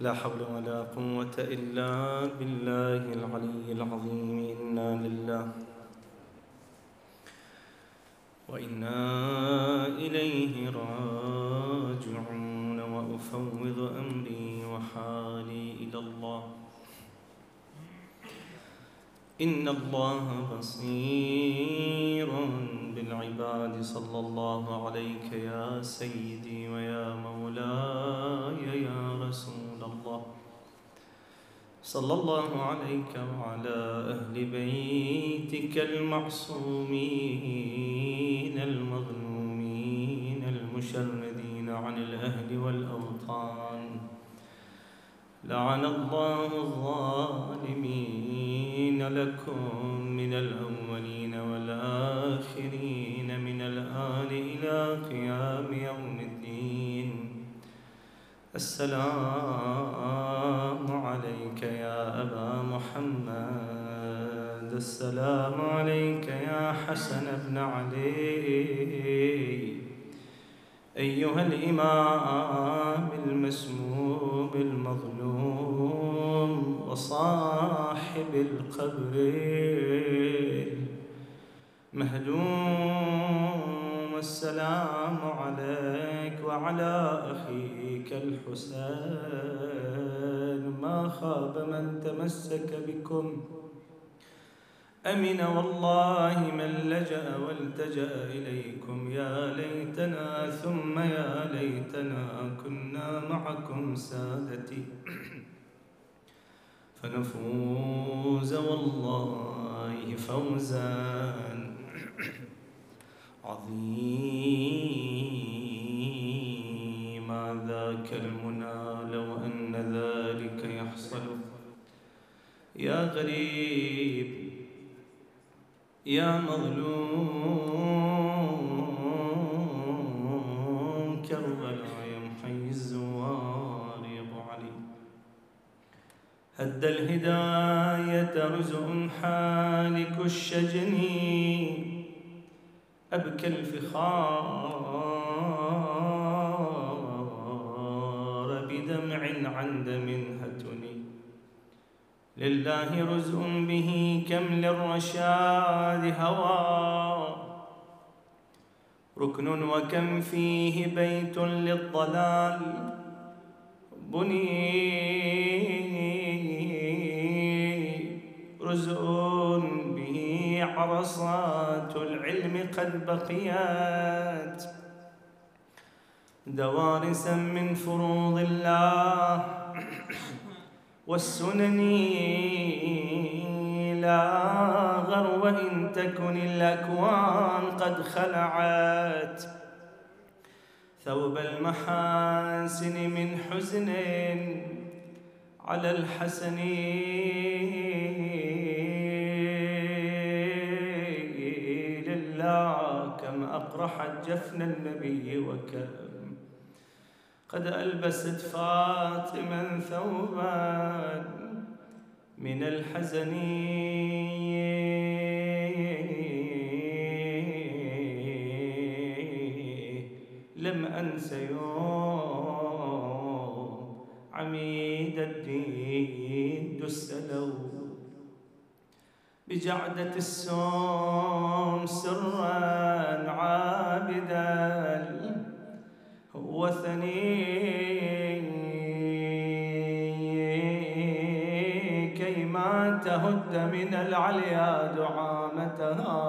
لا حول ولا قوة إلا بالله العلي العظيم. إنا لله وإنا إليه راجعون وأفوض أمري وحالي إلى الله إن الله بصير بالعباد. صلى الله عليك يا سيدي ويا مولاي يا رسول الله، صلى الله عليك وعلى أهل بيتك المعصومين المظلومين المشردين عن الأهل والأوطان. لعن الله الظالمين لكم من الأولين والآخرين من الآن إلى قيام يوم الدين. السلام عليك يا أبا محمد، السلام عليك يا حسن بن علي أيها الإمام المسموم المظلوم وصاحب القبر المهدوم. السلام عليك وعلى أخيك الحسين، ما خاب من تمسك بكم، أمن والله من لجأ والتجأ إليكم. يا ليتنا ثم يا ليتنا كنا معكم سادتي فنفوز والله فوزا عظيما. ذاك المنى لو أن ذلك يحصل. يا غريب يا مظلوم كربلاء يا محي الزوار يا ابو علي، هد الهداية رزء حالك الشجن، أبكى الفخار بدمع عن دم هتني، لله رزء به كم للرشاد هوى ركن، وكم فيه بيت للضلال بني، رزء به عرصات العلم قد بقيت دوارسا من فروض الله والسنن. لا غرو إن تكن الأكوان قد خلعت ثوب المحاسن من حزن على الحسن، لله كم أقرحت جفن النبي وكأ قد ألبست فاطما ثوبا من الحزن. لم أنس يوم عميد الدين السلو بجعدة السوم سرا عابدا وثني، كيما تهد من العليا دعامتها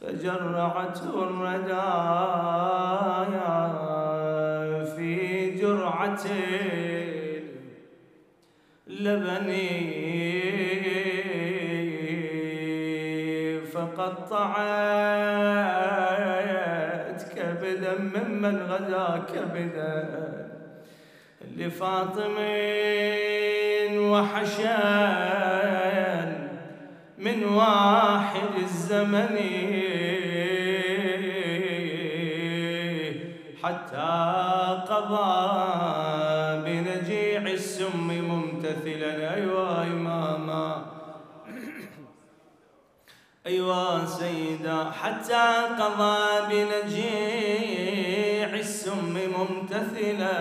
فجرعته الردايا في جرعة اللبن، فقطعت كبدا ممن غدا كبدا لفاطم، وحشان من واحد الزمن حتى قضى بنجيع السم ممتثلا. أيوا إماما أيوا سيدا، حتى قضى بنجيع السم ممتثلا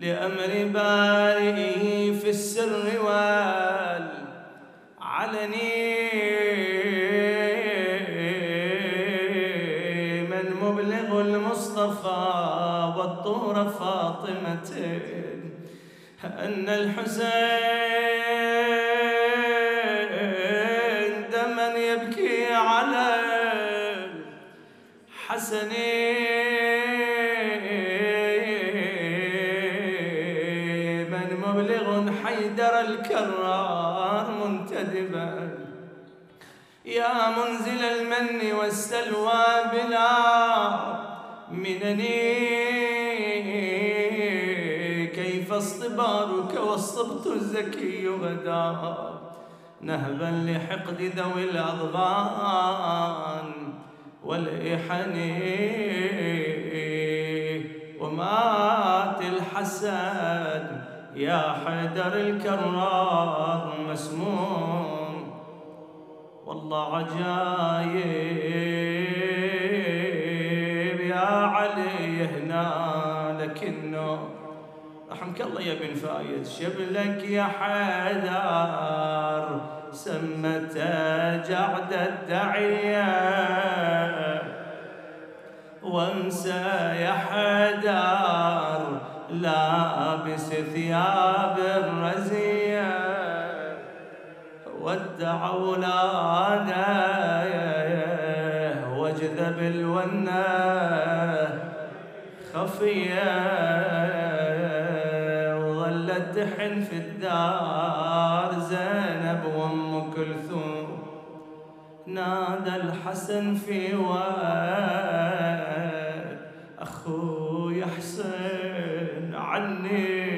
لأمر بارئه في السر والعلني من مبلغ المصطفى والطور فاطمة أن الحسين دمًا يبكي على حسني من مبلغ حيدر الكرار منتدبا يا منزل المن والسلوى بلا منني كيف اصطبارك والصبت الزكي غدا نهبا لحقد ذوي الأضغان والإحن ومات الحسن يا حيدر الكرار مسموم. والله عجايب يا علي هنا لكنه رحمك الله يا بن فايد شبلك يا حيدر سمت جعد الدعية وامسى يا حيدر لابس ثياب الرزية ودع أولاده واجذب الونة خفية وظلت تحن في الدار زينب وام كلثوم. نادى الحسن في واد اخوي حسين عني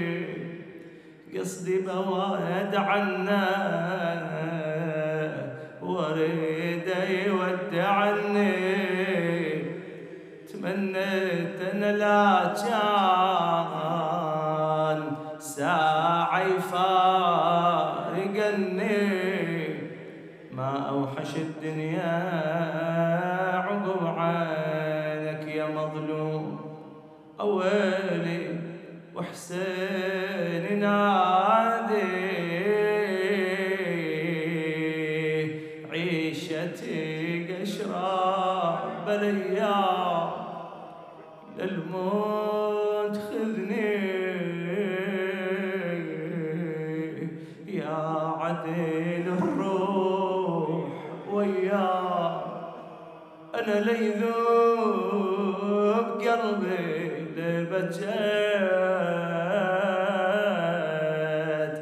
قصدي بواد عنا وريد يودعني تمنيت انا لا كان ساعة يفارقني ما أوحش الدنيا عقب عينك يا مظلوم. أولي وحسين نادي عيشتي قشرة بليا للموت خذني يا عديل الروح وياه أنا ليذوب قلبي لبجات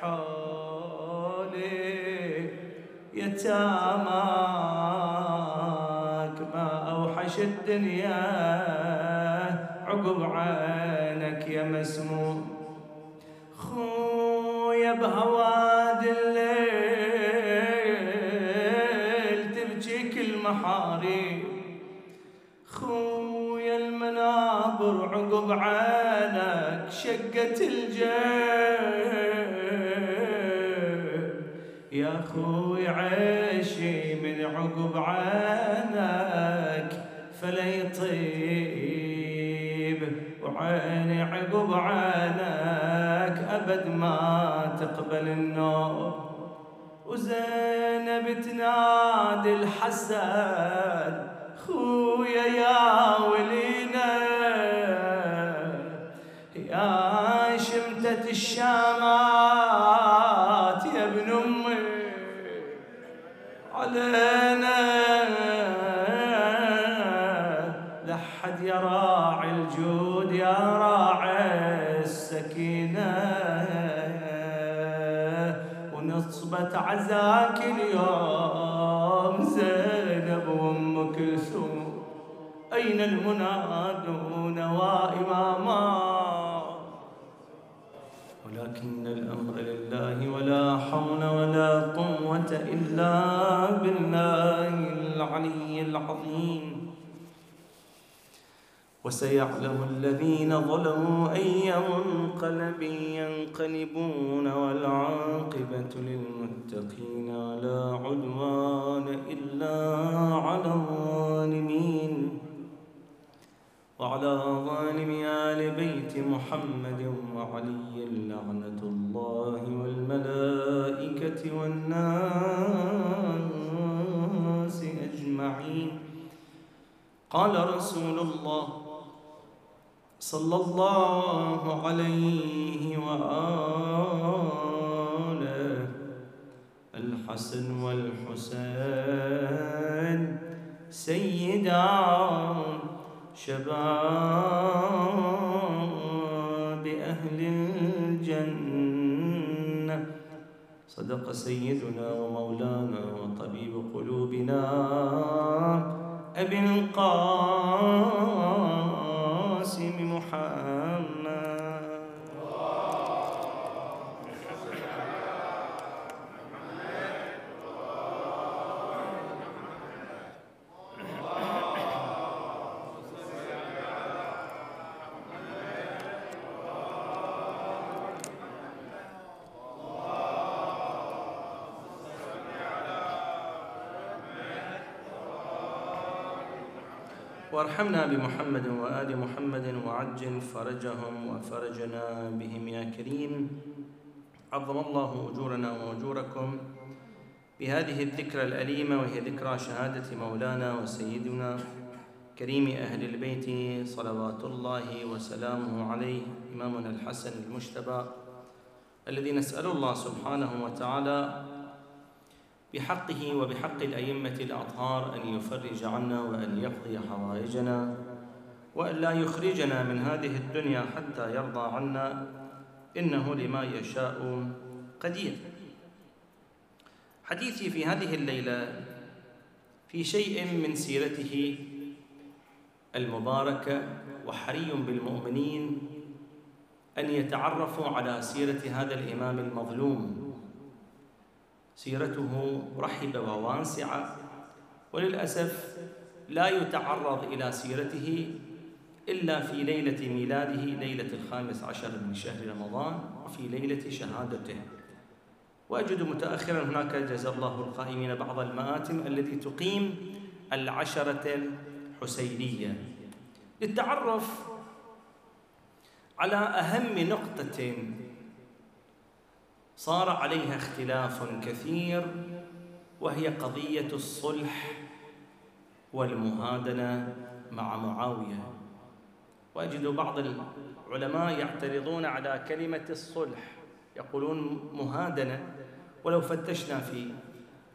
حولي يتاماك ما أوحش الدنيا عقب عينك يا مسموم. خويا بهواد الليل تبجيك المحاريب خويا المنابر عقب عينك شقت الجيب يا خوي عيشي من عقب عينك فلا يطيب وعيني عقب عينك أبد ما تقبل النوم. وزينب تنادي الحسن خويا يا ولينا يا شمتة الشامات يا ابن أمي علينا لحد يا راعي الجود يا راعي السكينة ونصبت عزاك اليوم زينب وام كلثوم. أين المنادون وإماما ولكن الأمر لله ولا حول ولا قوة إلا بالله العلي العظيم. وسيعلم الذين ظلموا أي منقلب ينقلبون والعاقبة للمتقين لا عدوان إلا على الظالمين. وعلى ظالم آل بيت محمد وعلي لعنة الله والملائكة والناس أجمعين. قال رسول الله صلى الله عليه وآله: الحسن والحسين سيدان شباب أهل الجنة. صدق سيدنا ومولانا وطبيب قلوبنا أبي القاسم محمد. وارحمنا بمحمد وآل محمد وعجل فرجهم وفرجنا بهم يا كريم. عظم الله أجورنا وأجوركم بهذه الذكرى الأليمة، وهي ذكرى شهادة مولانا وسيدنا كريم أهل البيت صلوات الله وسلامه عليه إمامنا الحسن المجتبى، الذي نسأل الله سبحانه وتعالى بحقه وبحق الأئمة الأطهار أن يفرج عنا وأن يقضي حوائجنا، وأن لا يخرجنا من هذه الدنيا حتى يرضى عنا، إنه لما يشاء قدير. حديثي في هذه الليلة في شيء من سيرته المباركة، وحري بالمؤمنين أن يتعرفوا على سيرة هذا الإمام المظلوم. سيرته رحبة وواسعة، وللأسف لا يتعرض إلى سيرته إلا في ليلة ميلاده، ليلة 15 من شهر رمضان، وفي ليلة شهادته. وأجد متأخرا هناك جزا الله القائمين بعض المآتم التي تقيم العشرة الحسينية للتعرف على أهم نقطة صار عليها اختلاف كثير، وهي قضية الصلح والمهادنة مع معاوية. وأجد بعض العلماء يعترضون على كلمة الصلح، يقولون مهادنة، ولو فتشنا في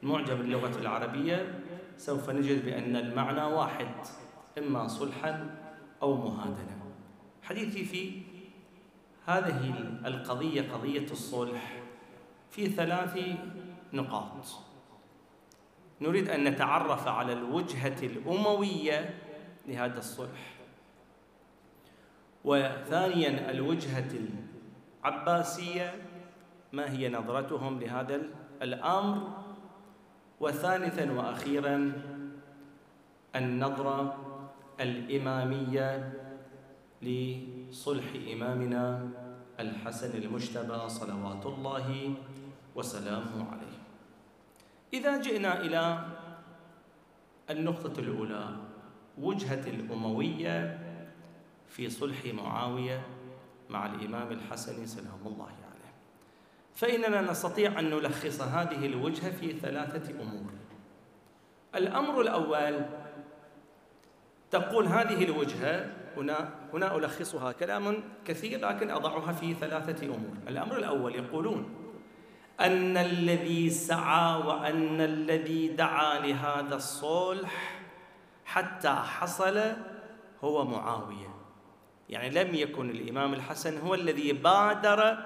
معجم اللغة العربية سوف نجد بأن المعنى واحد، إما صلحا أو مهادنة. حديثي في هذه القضية، قضية الصلح، في 3 نقاط. نريد أن نتعرف على الوجهة الأموية لهذا الصلح، وثانياً الوجهة العباسية، ما هي نظرتهم لهذا الأمر، وثالثاً وأخيراً النظرة الإمامية لصلح إمامنا الحسن المجتبى صلوات الله وسلامه عليه. إذا جئنا إلى النقطة الأولى، وجهة الأموية في صلح معاوية مع الإمام الحسن سلام الله عليه، فإننا نستطيع أن نلخص هذه الوجهة في 3 أمور. الأمر الأول، تقول هذه الوجهة، هنا ألخصها، كلام كثير لكن أضعها في 3 أمور. الأمر الأول يقولون أن الذي سعى وأن الذي دعا لهذا الصلح حتى حصل هو معاوية، يعني لم يكن الإمام الحسن هو الذي بادر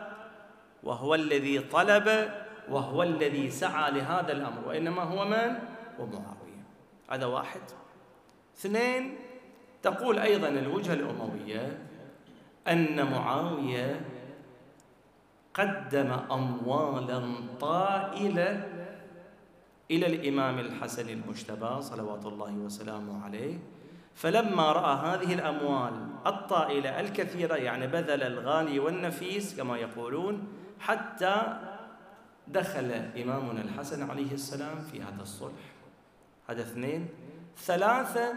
وهو الذي طلب وهو الذي سعى لهذا الأمر، وإنما هو من؟ هو معاوية. هذا واحد. 2، تقول أيضاً الوجهة الأموية أن معاوية قدم أموالاً طائلة إلى الإمام الحسن المجتبى صلوات الله وسلامه عليه، فلما رأى هذه الأموال الطائلة الكثيرة، يعني بذل الغالي والنفيس كما يقولون، حتى دخل إمامنا الحسن عليه السلام في هذا الصلح. هذا 2. 3،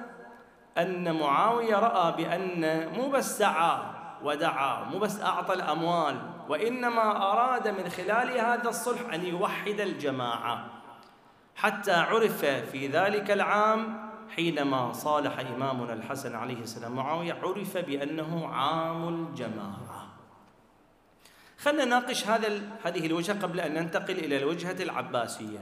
أن معاوية رأى بأن مو بس سعى ودعا، مو بس أعطى الأموال، وإنما أراد من خلال هذا الصلح أن يوحد الجماعة، حتى عرف في ذلك العام حينما صالح إمامنا الحسن عليه السلام معاوية، عرف بأنه عام الجماعة. خلنا نناقش هذه الوجهة قبل أن ننتقل إلى الوجهة العباسية.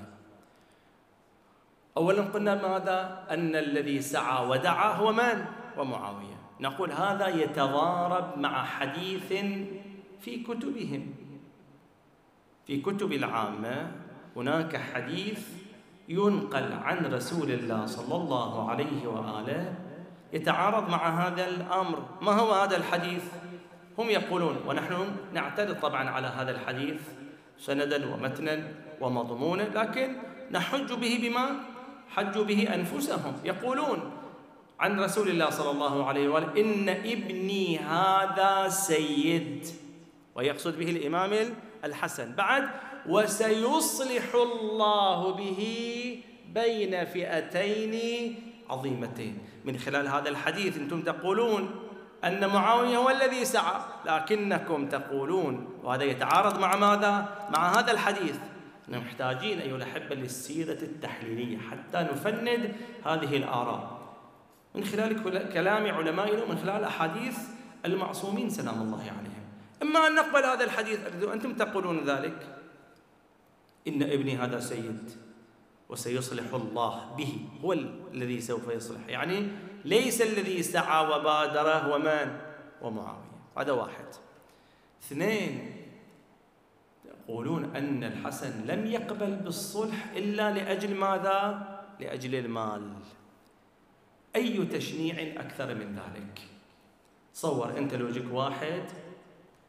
أولاً قلنا ماذا؟ أن الذي سعى ودعا هو من؟ ومعاوية. نقول هذا يتضارب مع حديث في كتبهم، في كتب العامة هناك حديث ينقل عن رسول الله صلى الله عليه وآله يتعارض مع هذا الأمر. ما هو هذا الحديث؟ هم يقولون، ونحن نعترض طبعاً على هذا الحديث سنداً ومتناً ومضموناً، لكن نحج به بما حج به أنفسهم. يقولون عن رسول الله صلى الله عليه وآله: إن ابني هذا سيد، ويقصد به الإمام الحسن. بعد: وسيصلح الله به بين فئتين عظيمتين. من خلال هذا الحديث أنتم تقولون أن معاوية هو الذي سعى، لكنكم تقولون، وهذا يتعارض مع ماذا؟ مع هذا الحديث. نحن محتاجين أيها الأحبة للسيرة التحليلية حتى نفند هذه الآراء من خلال كلام علمائنا ومن خلال أحاديث المعصومين سلام الله عليهم. أما أن نقبل هذا الحديث، أنتم تقولون ذلك: إن ابني هذا سيد وسيصلح الله به، هو الذي سوف يصلح، يعني ليس الذي سعى وبادر هو من؟ ومعاوية. هذا واحد. اثنين، يقولون أن الحسن لم يقبل بالصلح إلا لأجل ماذا؟ لأجل المال. أي تشنيع أكثر من ذلك؟ صور أنت لوجك واحد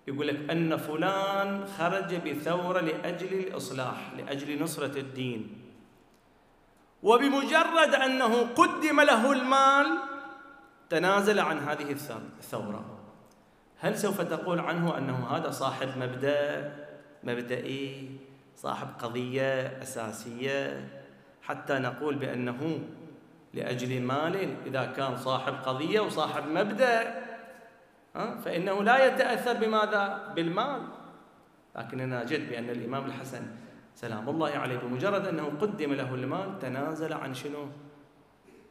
يقول لك أن فلان خرج بثورة لأجل الإصلاح، لأجل نصرة الدين، وبمجرد أنه قدم له المال تنازل عن هذه الثورة. هل سوف تقول عنه أنه هذا صاحب مبدأ مبدئي، صاحب قضية أساسية، حتى نقول بأنه لأجل مال؟ إذا كان صاحب قضية وصاحب مبدأ فإنه لا يتأثر بماذا؟ بالمال. لكننا نجد بأن الإمام الحسن سلام الله عليه بمجرد أنه قدم له المال تنازل عن شنو؟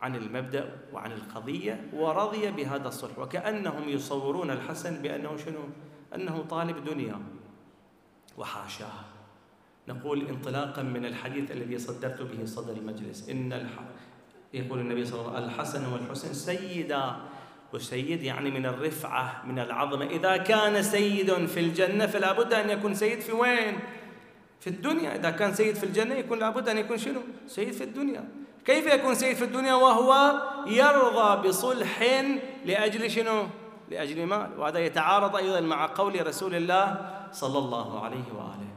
عن المبدأ وعن القضية، ورضي بهذا الصلح. وكأنهم يصورون الحسن بأنه شنو؟ أنه طالب دنيا، وحاشاه. نقول انطلاقا من الحديث الذي صدرت به صدر المجلس، يقول النبي صلى الله عليه وسلم: الحسن والحسين سيدا. وسيد يعني من الرفعة، من العظمة. إذا كان سيد في الجنة فلا بد أن يكون سيد في وين؟ في الدنيا. إذا كان سيد في الجنة يكون لابد أن يكون شنو؟ سيد في الدنيا. كيف يكون سيد في الدنيا وهو يرضى بصلح لأجل شنو؟ لأجل مال. وهذا يتعارض أيضا مع قول رسول الله صلى الله عليه وآله.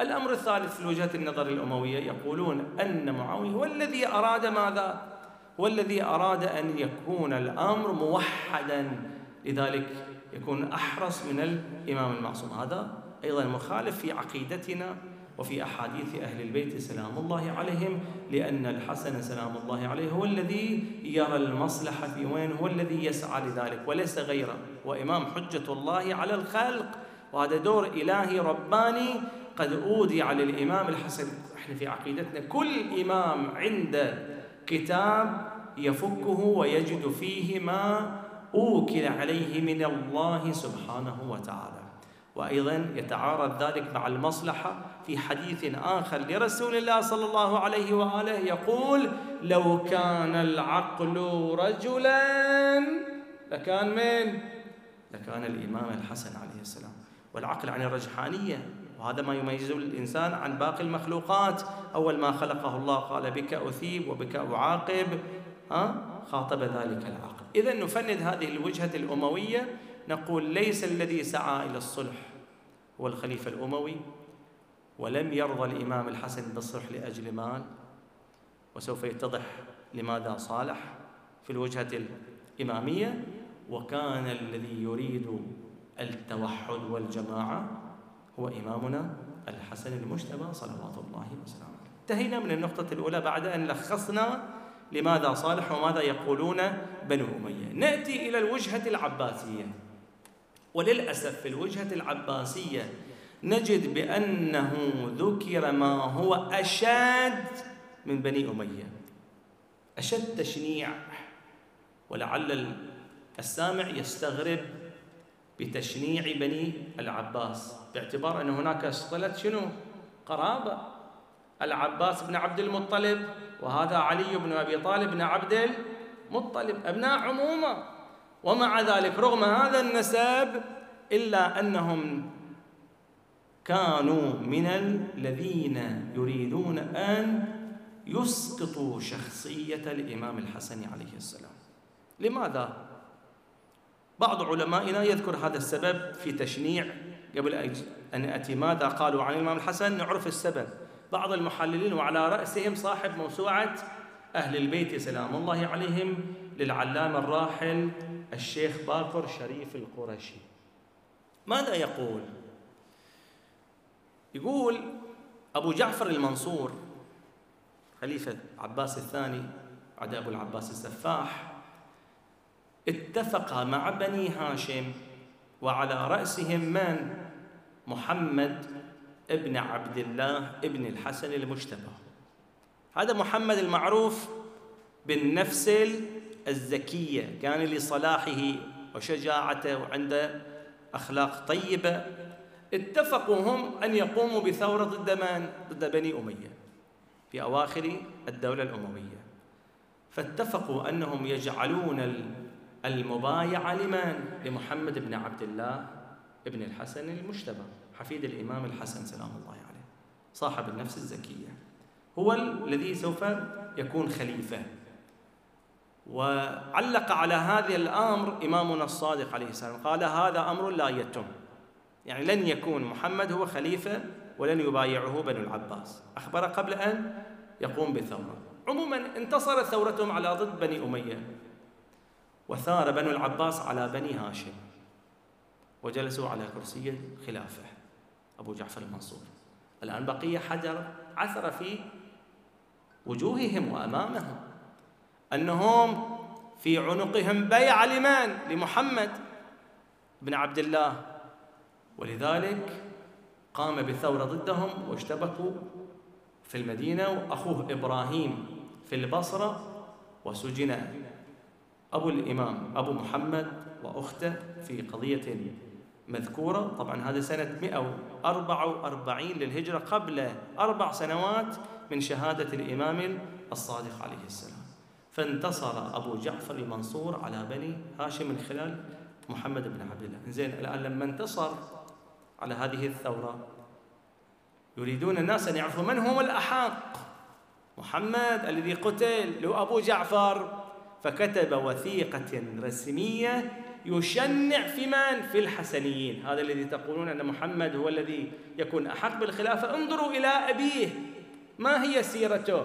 الأمر الثالث في وجهة النظر الأموية، يقولون أن معاوية هو الذي أراد ماذا؟ هو الذي أراد أن يكون الأمر موحدا، لذلك يكون أحرص من الإمام المعصوم. هذا أيضا مخالف في عقيدتنا وفي أحاديث أهل البيت سلام الله عليهم، لأن الحسن سلام الله عليه هو الذي يرى المصلحة في وين، هو الذي يسعى لذلك وليس غيره، وإمام حجة الله على الخلق، وهذا دور إلهي رباني قد أودي على الإمام الحسن. إحنا في عقيدتنا كل إمام عند كتاب يفكه ويجد فيه ما أوكل عليه من الله سبحانه وتعالى. وأيضا يتعارض ذلك مع المصلحة في حديث آخر لرسول الله صلى الله عليه وآله، يقول: لو كان العقل رجلا لكان من؟ لكان الإمام الحسن عليه السلام. والعقل عن الرجحانية، وهذا ما يميز الإنسان عن باقي المخلوقات. أول ما خلقه الله قال: بك أثيب وبك أعاقب، خاطب ذلك العقل. إذا نفند هذه الوجهة الأموية، نقول ليس الذي سعى إلى الصلح هو الخليفة الأموي، ولم يرضى الإمام الحسن بالصلح لأجل مال، وسوف يتضح لماذا صالح في الوجهة الإمامية. وكان الذي يريد التوحد والجماعة هو إمامنا الحسن المجتبى صلوات الله وسلامه. انتهينا من النقطة الأولى بعد أن لخصنا لماذا صالح وماذا يقولون بنو أمية. نأتي إلى الوجهة العباسية، وللأسف في الوجهة العباسية نجد بأنه ذكر ما هو أشد من بني أمية، أشد تشنيع. ولعل السامع يستغرب بتشنيع بني العباس باعتبار أن هناك صلة شنو؟ قرابة، العباس بن عبد المطلب وهذا علي بن أبي طالب بن عبد المطلب، أبناء عمومة، ومع ذلك رغم هذا النسب إلا أنهم كانوا من الذين يريدون أن يسقطوا شخصية الإمام الحسن عليه السلام. لماذا؟ بعض علمائنا يذكر هذا السبب في تشنيع، قبل أن أتي ماذا قالوا عن الإمام الحسن نعرف السبب. بعض المحللين وعلى رأسهم صاحب موسوعة أهل البيت سلام الله عليهم للعلامة الراحل الشيخ باقر شريف القرشي، ماذا يقول؟ يقول أبو جعفر المنصور خليفة عباس الثاني بعد أبو العباس السفاح اتفق مع بني هاشم وعلى رأسهم من؟ محمد ابن عبد الله ابن الحسن المجتبى، هذا محمد المعروف بالنفس الزكية، كان لصلاحه وشجاعته وعنده أخلاق طيبة. اتفقوا هم أن يقوموا بثورة ضد من؟ ضد بني أمية في أواخر الدولة الأموية، فاتفقوا أنهم يجعلون المبايعة لمن؟ لمحمد بن عبد الله ابن الحسن المجتبى، حفيد الإمام الحسن سلام الله عليه، صاحب النفس الزكية، هو الذي سوف يكون خليفة. وعلق على هذا الأمر إمامنا الصادق عليه السلام، قال هذا أمر لا يتم، يعني لن يكون محمد هو خليفة ولن يبايعه بنو العباس، أخبر قبل أن يقوم بثورة. عموما انتصرت ثورتهم على ضد بني أمية، وثار بنو العباس على بني هاشم وجلسوا على كرسي الخلافة أبو جعفر المنصور. الآن بقي حجر عثر في وجوههم وأمامهم أنهم في عنقهم بيعة لمن؟ لمحمد بن عبد الله، ولذلك قام بالثورة ضدهم واشتبكوا في المدينة، وأخوه إبراهيم في البصرة وسجن أبو الإمام أبو محمد وأخته في قضية مذكورة. طبعا هذا سنة 144 للهجرة، قبل 4 سنوات من شهادة الإمام الصادق عليه السلام. فانتصر أبو جعفر المنصور على بني هاشم من خلال محمد بن عبد الله. زين، الآن لما انتصر على هذه الثورة يريدون الناس أن يعرفوا من هم الأحق، محمد الذي قتل لو أبو جعفر، فكتب وثيقة رسمية يشنع في من؟ في الحسنيين، هذا الذي تقولون أن محمد هو الذي يكون أحق بالخلافة، انظروا إلى أبيه ما هي سيرته.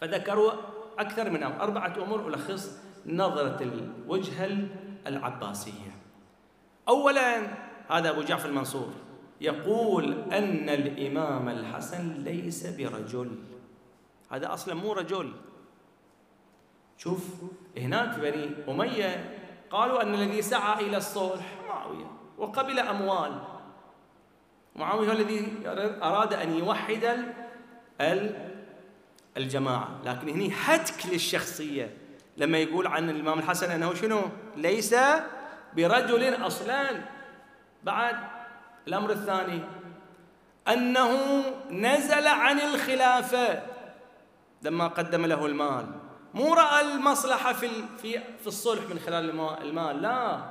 فذكروا أكثر من 4 أمور ألخص نظرة الوجهة العباسية. أولاً، هذا أبو جعفر المنصور يقول أن الإمام الحسن ليس برجل، هذا أصلاً مو رجل. شوف هناك في بني أمية قالوا أن الذي سعى إلى الصلح معاوية وقبل أموال معاوية، هو الذي أراد أن يوحد الجماعة. لكن هنا هتك للشخصية لما يقول عن الإمام الحسن أنه شنو؟ ليس برجل أصلاً. بعد الأمر الثاني أنه نزل عن الخلافة لما قدم له المال، مو رأى المصلحة في الصلح من خلال المال، لا،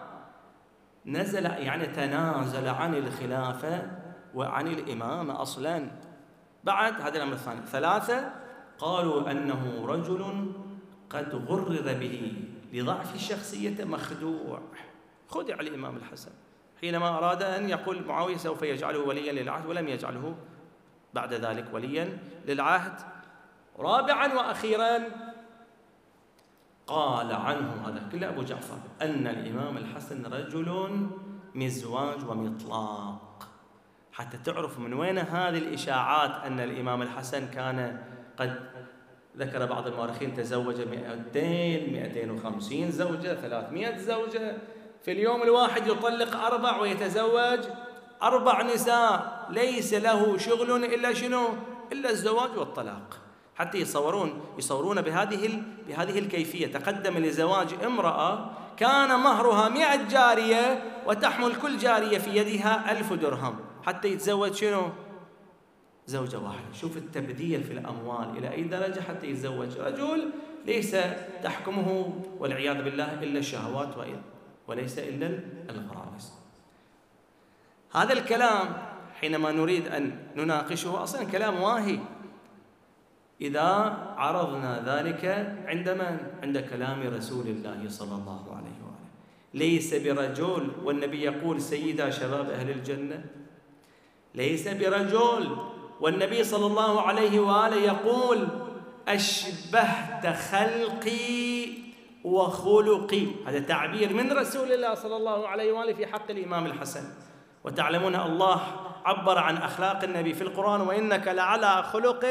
نزل يعني تنازل عن الخلافة وعن الإمامة أصلاً. بعد هذا الأمر الثاني. 3، قالوا أنه رجل قد غرر به لضعف الشخصية، مخدوع، خدع الإمام الحسن حينما أراد أن يقول معاوية سوف يجعله ولياً للعهد، ولم يجعله بعد ذلك ولياً للعهد. 4 وأخيراً، قال عنه هذا كله أبو جعفر أن الإمام الحسن رجل مزواج ومطلاق. حتى تعرف من وين هذه الإشاعات أن الإمام الحسن كان قد ذكر بعض المؤرخين تزوج 200 250 زوجة 300 زوجة. في اليوم الواحد يطلق 4 ويتزوج 4 نساء، ليس له شغل إلا شنو؟ إلا الزواج والطلاق. حتى يصورون بهذه الكيفية. تقدم لزواج امرأة كان مهرها 100 جارية وتحمل كل جارية في يدها 1000 درهم حتى يتزوج شنو؟ زوجة واحدة. شوف التبذير في الأموال إلى أي درجة حتى يتزوج رجل ليس تحكمه والعياذ بالله إلا الشهوات وليس إلا الغرائز. هذا الكلام حينما نريد أن نناقشه أصلا كلام واهي إذا عرضنا ذلك عند من؟ عند كلام رسول الله صلى الله عليه وآله. ليس برجل، والنبي يقول سيدا شباب أهل الجنة، ليس برجل والنبي صلى الله عليه وآله يقول أشبهت خلقي وخلقي. هذا تعبير من رسول الله صلى الله عليه وآله في حق الإمام الحسن. وتعلمون الله عبر عن أخلاق النبي في القرآن وإنك لعلى خلق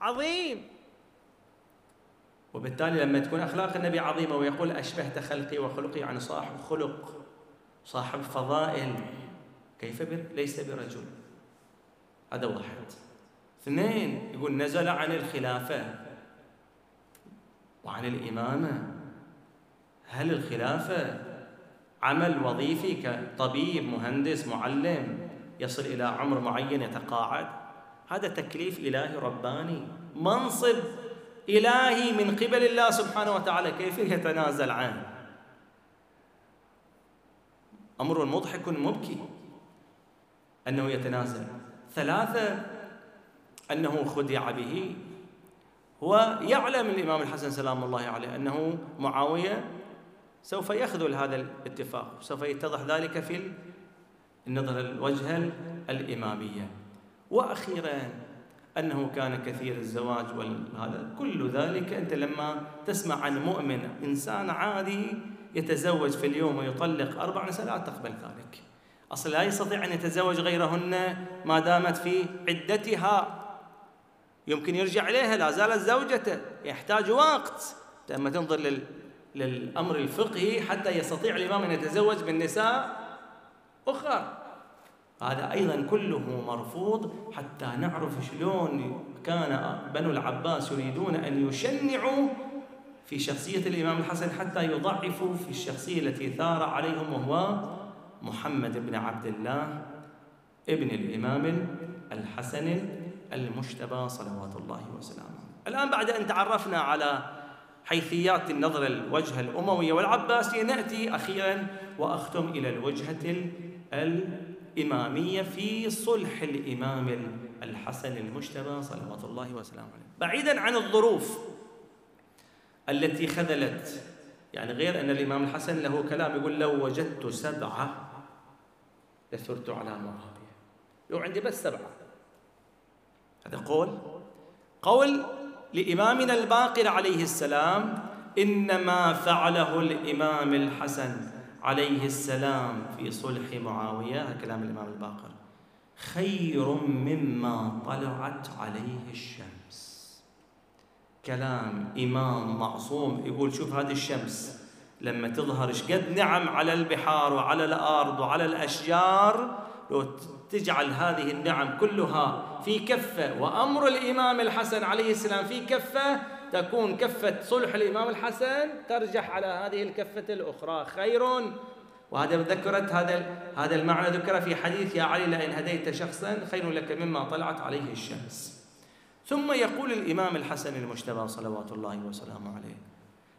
عظيم. وبالتالي لما تكون أخلاق النبي عظيمة ويقول أشبهت خلقي وخلقي عن صاحب خلق صاحب فضائل، كيف ليس برجل. هذا واحد. 2 يقول نزل عن الخلافة وعن الإمامة. هل الخلافة عمل وظيفي كطبيب مهندس معلم يصل إلى عمر معين يتقاعد؟ هذا تكليف إلهي رباني، منصب إلهي من قبل الله سبحانه وتعالى، كيف يتنازل عنه؟ أمر مضحك مبكي أنه يتنازل. 3 أنه خدع به. هو يعلم الإمام الحسن سلام الله عليه أنه معاوية سوف يخذل هذا الاتفاق، سوف يتضح ذلك في النظر الوجه الإمامية. وأخيرا أنه كان كثير الزواج وهذا كل ذلك. أنت لما تسمع عن مؤمن إنسان عادي يتزوج في اليوم ويطلق 4 نساء لا تقبل ذلك، أصلا لا يستطيع أن يتزوج غيرهن ما دامت في عدتها، يمكن يرجع إليها لا زالت زوجته، يحتاج وقت. لما تنظر للأمر الفقهي حتى يستطيع الإمام أن يتزوج بالنساء أخرى، هذا أيضا كله مرفوض. حتى نعرف شلون كان بنو العباس يريدون أن يشنعوا في شخصية الإمام الحسن حتى يضعفوا في الشخصية التي ثار عليهم، وهو محمد بن عبد الله ابن الإمام الحسن المجتبى صلوات الله وسلامه. الآن بعد أن تعرفنا على حيثيات النظرة الوجهة الأموية والعباسية، نأتي أخيراً وأختم إلى الوجهة الإمامية في صلح الإمام الحسن المجتبى صلوات الله وسلامه عليه. بعيداً عن الظروف التي خذلت، يعني غير أن الإمام الحسن له كلام يقول لو وجدت 7 لثرت على معاوية، لو عندي بس 7. هذا قول لإمامنا الباقر عليه السلام. إنما فعله الإمام الحسن عليه السلام في صلح معاوية، هذا كلام الإمام الباقر، خير مما طلعت عليه الشمس. كلام إمام معصوم يقول شوف هذه الشمس لما تظهر شقد نعم على البحار وعلى الأرض وعلى الأشجار، لو تجعل هذه النعم كلها في كفة وأمر الإمام الحسن عليه السلام في كفة، تكون كفة صلح الإمام الحسن ترجح على هذه الكفة الأخرى خير. وهذا ذكرت هذا المعنى ذكر في حديث يا علي لئن هديت شخصا خير لك مما طلعت عليه الشمس. ثم يقول الإمام الحسن المجتبى صلوات الله وسلامه عليه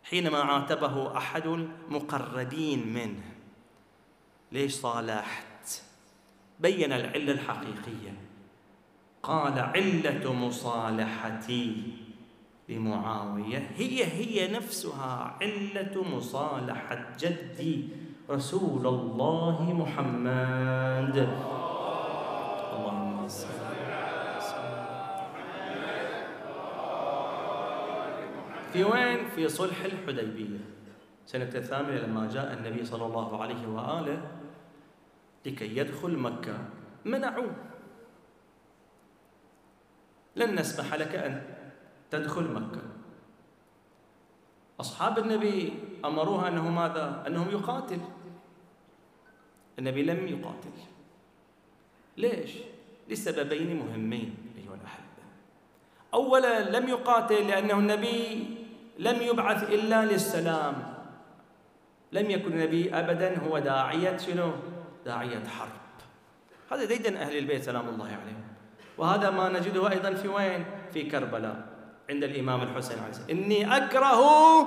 حينما عاتبه أحد المقربين منه، ليش صالحت؟ بين العلة الحقيقية، قال علة مصالحتي لمعاوية هي نفسها علة مصالحة جدي رسول الله محمد. اللهم صل على محمد. في وين؟ في صلح الحديبية سنة 8 لما جاء النبي صلى الله عليه وآله لكي يدخل مكة منعوه، لن نسمح لك أن تدخل مكة. أصحاب النبي أمروها أنه ماذا؟ أنهم يقاتل. النبي لم يقاتل. ليش؟ لسببين مهمين أيها الأحبة. أولا، لم يقاتل لأنه النبي لم يبعث إلا للسلام، لم يكن النبي أبدا هو داعية شنو؟ داعية حرب. هذا ديدن أهل البيت سلام الله عليهم، وهذا ما نجده أيضا في وين؟ في كربلاء عند الإمام الحسين عليه السلام، إني أكره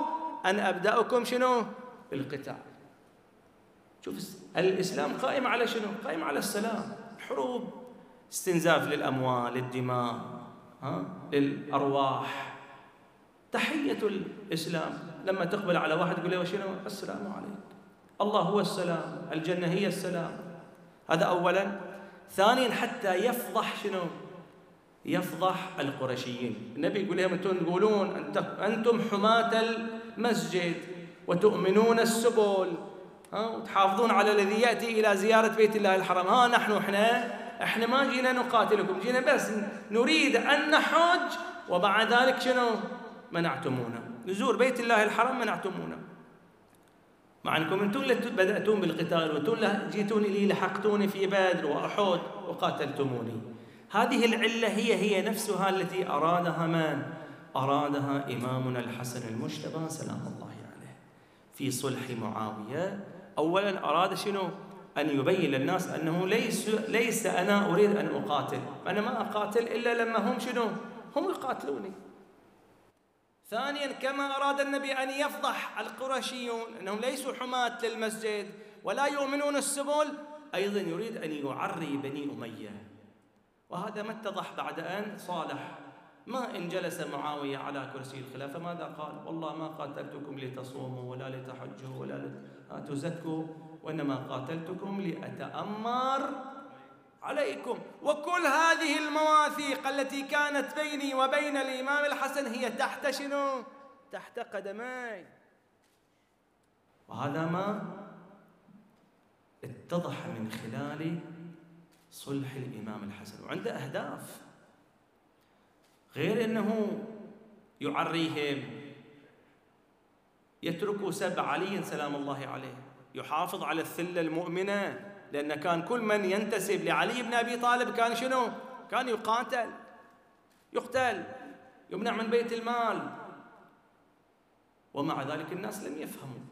أن أبدأكم شنو؟ بالقتال. شوف الإسلام قائم على شنو؟ قائم على السلام. الحروب استنزاف للأموال، للدماء، للأرواح. تحية الإسلام لما تقبل على واحد تقول له شنو؟ السلام عليك، الله هو السلام، الجنة هي السلام. هذا أولا. ثانيا، حتى يفضح شنو؟ يفضح القرشيين. النبي يقول لهم انتم تقولون انتم حماة المسجد وتؤمنون السبل، وتحافظون على الذي ياتي الى زيارة بيت الله الحرام، ها نحن احنا ما جينا نقاتلكم، جينا بس نريد ان نحج، ومع ذلك شنو؟ منعتمونا نزور بيت الله الحرام، منعتمونا، مع انكم انتم اللي بداتون بالقتال، وانتم اللي جيتوني لي لحقتوني في بدر واحد وقاتلتموني. هذه العلة هي نفسها التي أرادها من؟ أرادها إمامنا الحسن المجتبى سلام الله عليه في صلح معاوية. أولاً أراد شنو؟ أن يبين للناس أنه ليس أنا أريد أن أقاتل، أنا ما أقاتل إلا لما هم شنو؟ هم يقاتلوني. ثانياً، كما أراد النبي أن يفضح القرشيون أنهم ليسوا حماة للمسجد ولا يؤمنون السبل، أيضاً يريد أن يعري بني أمية، وهذا ما اتضح بعد أن صالح. ما إن جلس معاوية على كرسي الخلافة ماذا قال؟ والله ما قاتلتكم لتصوموا ولا لتحجوا ولا لتزكوا، وإنما قاتلتكم لأتأمر عليكم. وكل هذه المواثيق التي كانت بيني وبين الإمام الحسن هي تحت شنو؟ تحت قدمي. وهذا ما اتضح من خلال صلح الإمام الحسن، وعنده أهداف غير أنه يعريهم. يترك سب علي سلام الله عليه، يحافظ على الثلة المؤمنة، لأن كان كل من ينتسب لعلي بن أبي طالب كان شنو؟ كان يقاتل، يقتل، يمنع من بيت المال. ومع ذلك الناس لم يفهموا،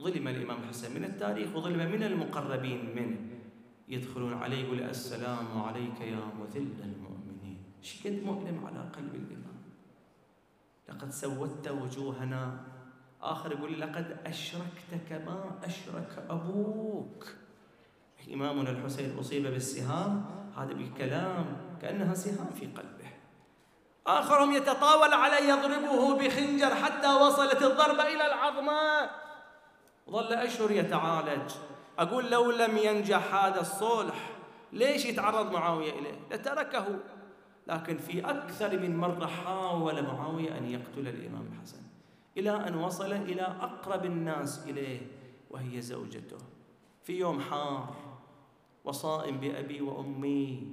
ظلم الإمام الحسن من التاريخ وظلم من المقربين منه. يدخلون عليه يقول السلام عليك يا مذل المؤمنين. ايش كنت مؤلم على قلب الإمام، لقد سودت وجوهنا. آخر يقول لقد أشركت كما أشرك أبوك. إمامنا الحسين أصيب بالسهام، هذا بالكلام كأنها سهام في قلبه. آخرهم يتطاول عليه يضربه بخنجر حتى وصلت الضربة إلى العظمة، ظل أشهر يتعالج. أقول لو لم ينجح هذا الصلح ليش يتعرض معاوية إليه؟ لتركه. لكن في أكثر من مرة حاول معاوية أن يقتل الإمام الحسن، إلى أن وصل إلى أقرب الناس إليه وهي زوجته. في يوم حار وصائم بأبي وأمي،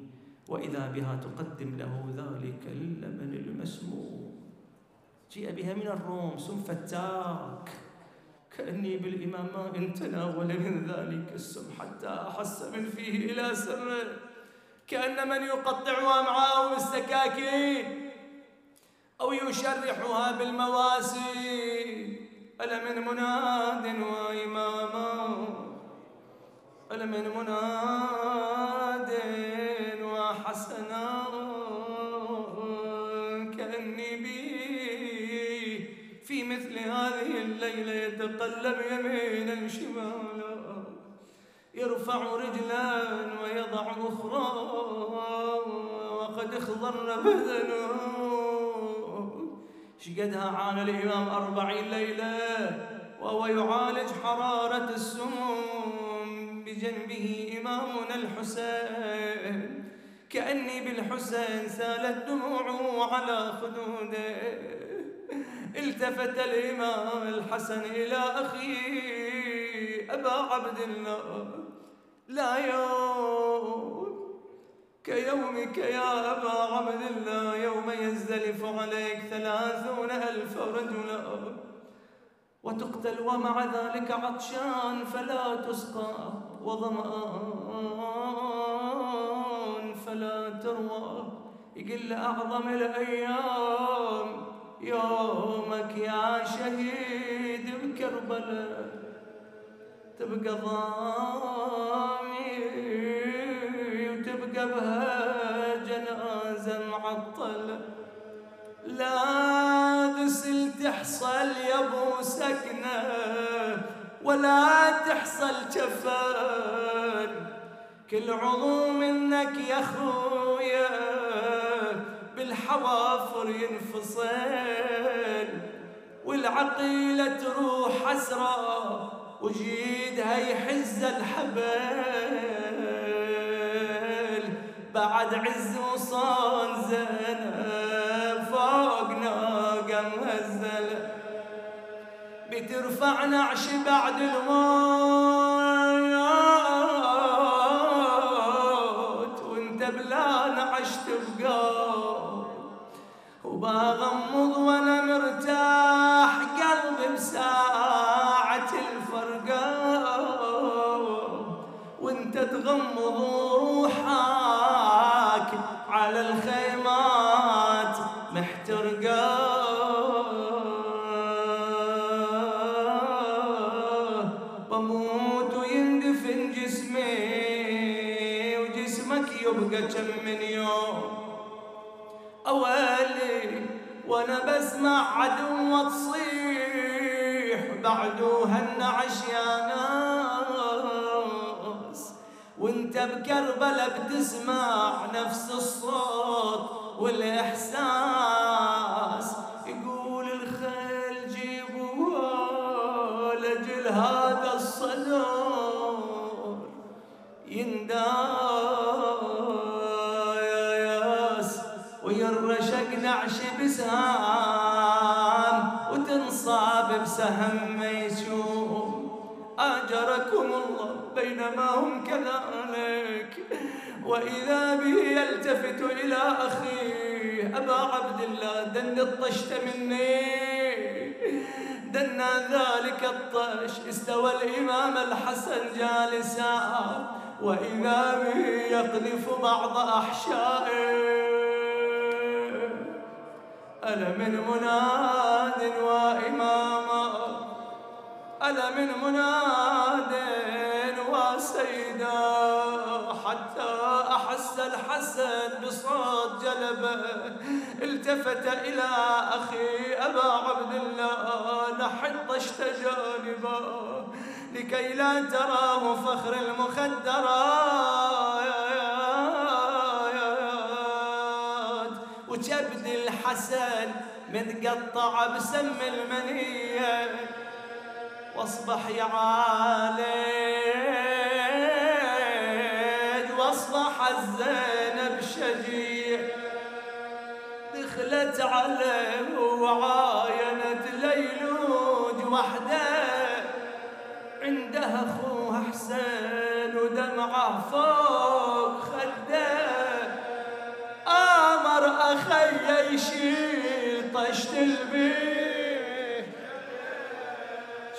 وإذا بها تقدم له ذلك اللبن المسموم، جيء بها من الروم سم فتاك، كأني بالإمام ما إن تناول من ذلك السم حتى أحس من فيه إلى سره، كأن من يقطعها معه بالسكاكين أو يشرحها بالمواسي. ألا من مناد وإماما، ألا من مناد وحسنا، كأني بي في مثل هذه الليلة يتقلب يمينا شمالا، يرفع رجلا ويضع أخرى، وقد اخضر بدنه. شقدها عانى الإمام 40 ليلة وهو يعالج حرارة السموم، بجنبه إمامنا الحسين، كأني بالحسين سالت دموعه على خدوده. التفت الإمام الحسن إلى أخيه أبا عبد الله، لا يوم كيومك يا أبا عبد الله يوم يزدلف عليك 30,000 رجلا وتقتل ومع ذلك عطشان فلا تسقى وظمآن فلا تروى. يقل أعظم الأيام يومك يا شهيد بكربلاء تبقى ضامي وتبقى بها جنازة معطلة. لا غسل تحصل يا ابو سكنة ولا تحصل جفان، كل عضو منك يا خويا بالحوافر ينفصل والعقيلة تروح حسرة وجيدها يحز الحبل. بعد عز وصان زينب فوقنا قم هزل بترفع نعش بعد الموت وانت بلا نعش تبقى. وبغمض وانا مرتاح قلبي بساعة الفرقان وانت تغمض روحك على الخيمات محترقة. بموت ويندفن جسمي وجسمك يبقى كم من يوم. أولي وأنا بسمع عدوة تصيح بعدوها النعش يا ناس، وانت بكربلة بتسمع نفس الصوت والإحساس. يقول الخيل جيبوها لأجل هذا الصدر ينداس ويرشق نعش بسهام وتنصاب بسهم ميسوم. أجركم الله بينما هم كذلك وإذا به يلتفت إلى أخيه أبا عبد الله دن الطشت مني دنا ذلك الطش. استوى الإمام الحسن جالسا وإذا به يقذف بعض أحشائه. ألا من مناد وإماما ألا من مناد وسيدا حتى أحس الحسن بصوت جلبه. التفت إلى أخي أبا عبد الله نحط اشتجانبه لكي لا تراه فخر المخدرات. وجبد الحسن متقطع بسم المنية واصبح يعالج واصبح الزينب شجيع. دخلت عليه وعاينت ليلوج وحده عندها اخوه حسين ودمعه فوق خده. آمر أخي يشيل طشت البيت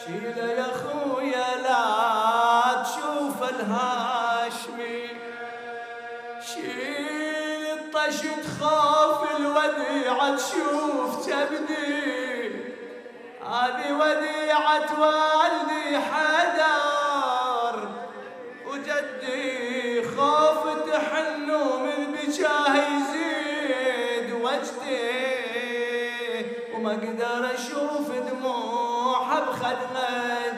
شيله يا خويا لا تشوف الهاشمي شيل الطش تخاف الوديعة تشوف كبدي. هذه وديعة والدي حدار وجدي خاف تحنوا من بجاهي وما اقدر اشوف دموعها بخدمه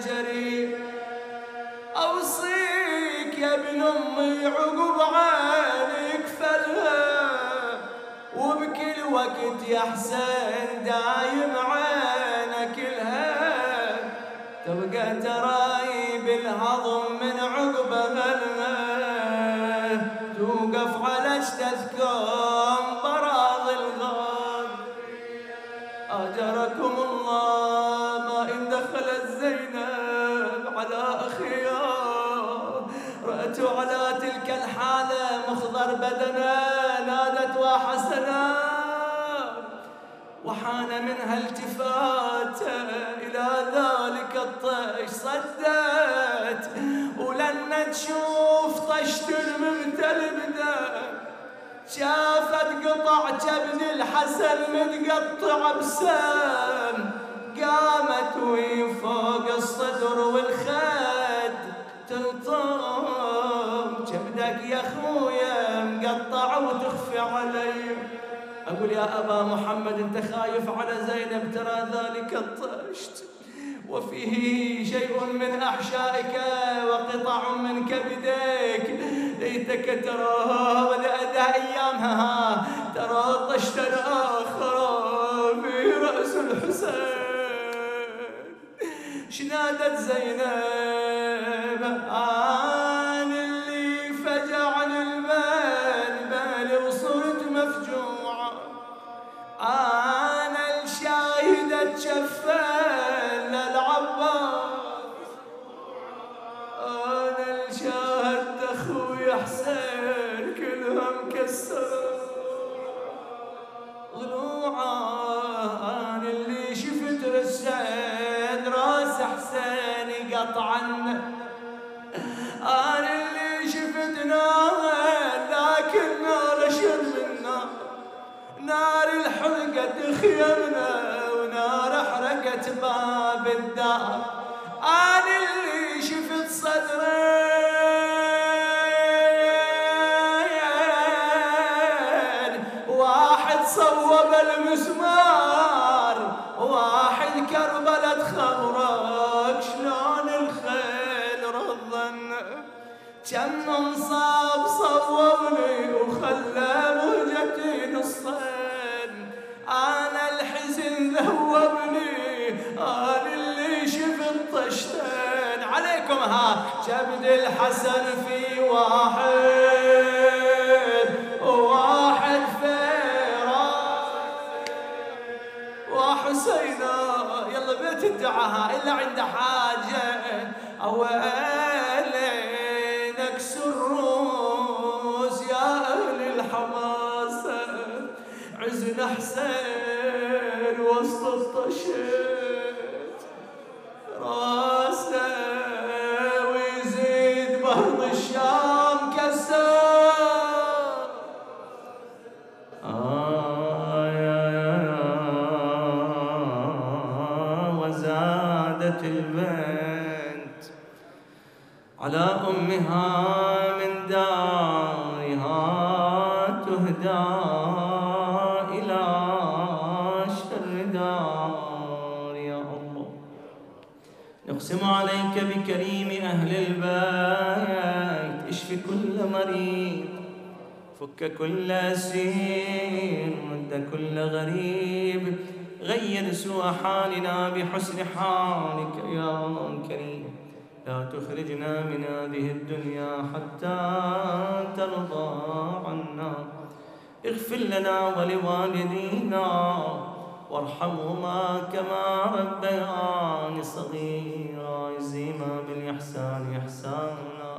جري. اوصيك يا ابن امي عقب عينك فلها وبكل وقت يا حسين دايم عينك لها تبقى ترايب الهضم من عقب غلها توقف على تذكر براض الغار. أجركم الله ما إن دخلت زينب على أخيها رأت على تلك الحالة مخضرة غربتنا نادت وحسنا، وحان منها التفاتة إلى ذلك الطش. صدت ولن تشوف طشت الممتل بدم، شافت قطع جبن الحسن متقطع بسام، قامت وهي فوق الصدر والخد تنطم. جبدك يا خويا مقطع وتخفي علي. اقول يا ابا محمد انت خايف على زينب، ترى ذلك الطشت وفيه شيء من احشائك وقطع من كبدك، ليتك تراها ولأدى ايامها، ترى طشت الاخر في راس الحسين. شنادت زينب عن اللي فجعني المال بالي وصرت مفجوعه، انا الشاهده شفان للعباس، انا الشاهد اخوي حسين كلهم كسر ضلوعه، انا اللي شفت رشاد راس حسين قطعا، انا اللي شفت نار لكن نار اشد من نار، نار الحرقت خيمنا ونار احرقت باب الدار، انا اللي شفت صدرين، واحد صوب المسمار واحد كربلت خمرك شلون الخيل رضن، كم انصاب صوبني وخلى مهجتي نصين، انا الحزن ذوبني، انا اللي شفت طشتين عليكم ها. جبد الحسن في واحد وواحد وحسينا، يلا ما تدعها الا عند حاجه، اويلي نكسر الروس يا اهل الحماسه، عزنا حسين وسط الطشت راسه ويزيد برض الشام كسر. زادت البنت على أمها من دارها تهدى إلى شر دار. يا الله نقسم عليك بكريم أهل البيت، اشف كل مريض، فك كل أسير، رد كل غريب، غير سوء حالنا بحسن حالك يا كريم، لا تخرجنا من هذه الدنيا حتى ترضى عنا، اغفر لنا ولوالدينا وارحمهما كما ربياني صغيرا، اجزهما بالإحسان إحسانا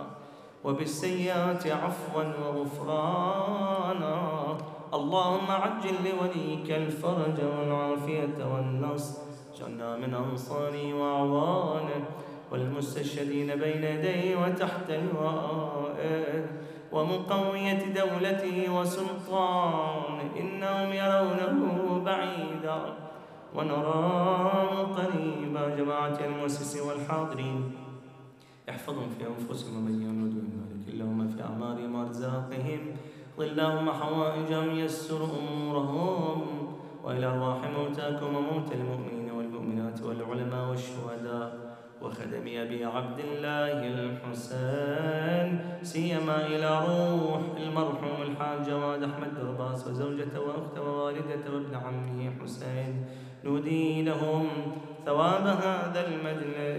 وبالسيئات عفوا وغفرانا، اللهم عجل لوليك الفرج والعافية والنصر، اجعلنا من أنصاره وأعوانه والمستشهدين بين يديه وتحت لوائه ومقوية دولته وسلطانه، إنهم يرونه بعيدا ونراه قريبا. جماعة المؤسسين والحاضرين احفظهم في أنفسهم ومن يملكهم مالك، اللهم في أعمارهم وأرزاقهم، اللهم حوائجهم يسر امورهم، والى ارواح موتاكم وموتى المؤمنين والمؤمنات والعلماء والشهداء وخدم ابي عبد الله الحسين، سيما الى روح المرحوم الحاج جواد احمد درباس وزوجته واخته ووالدته وابن عمه حسين، نودي لهم ثواب هذا المجلس.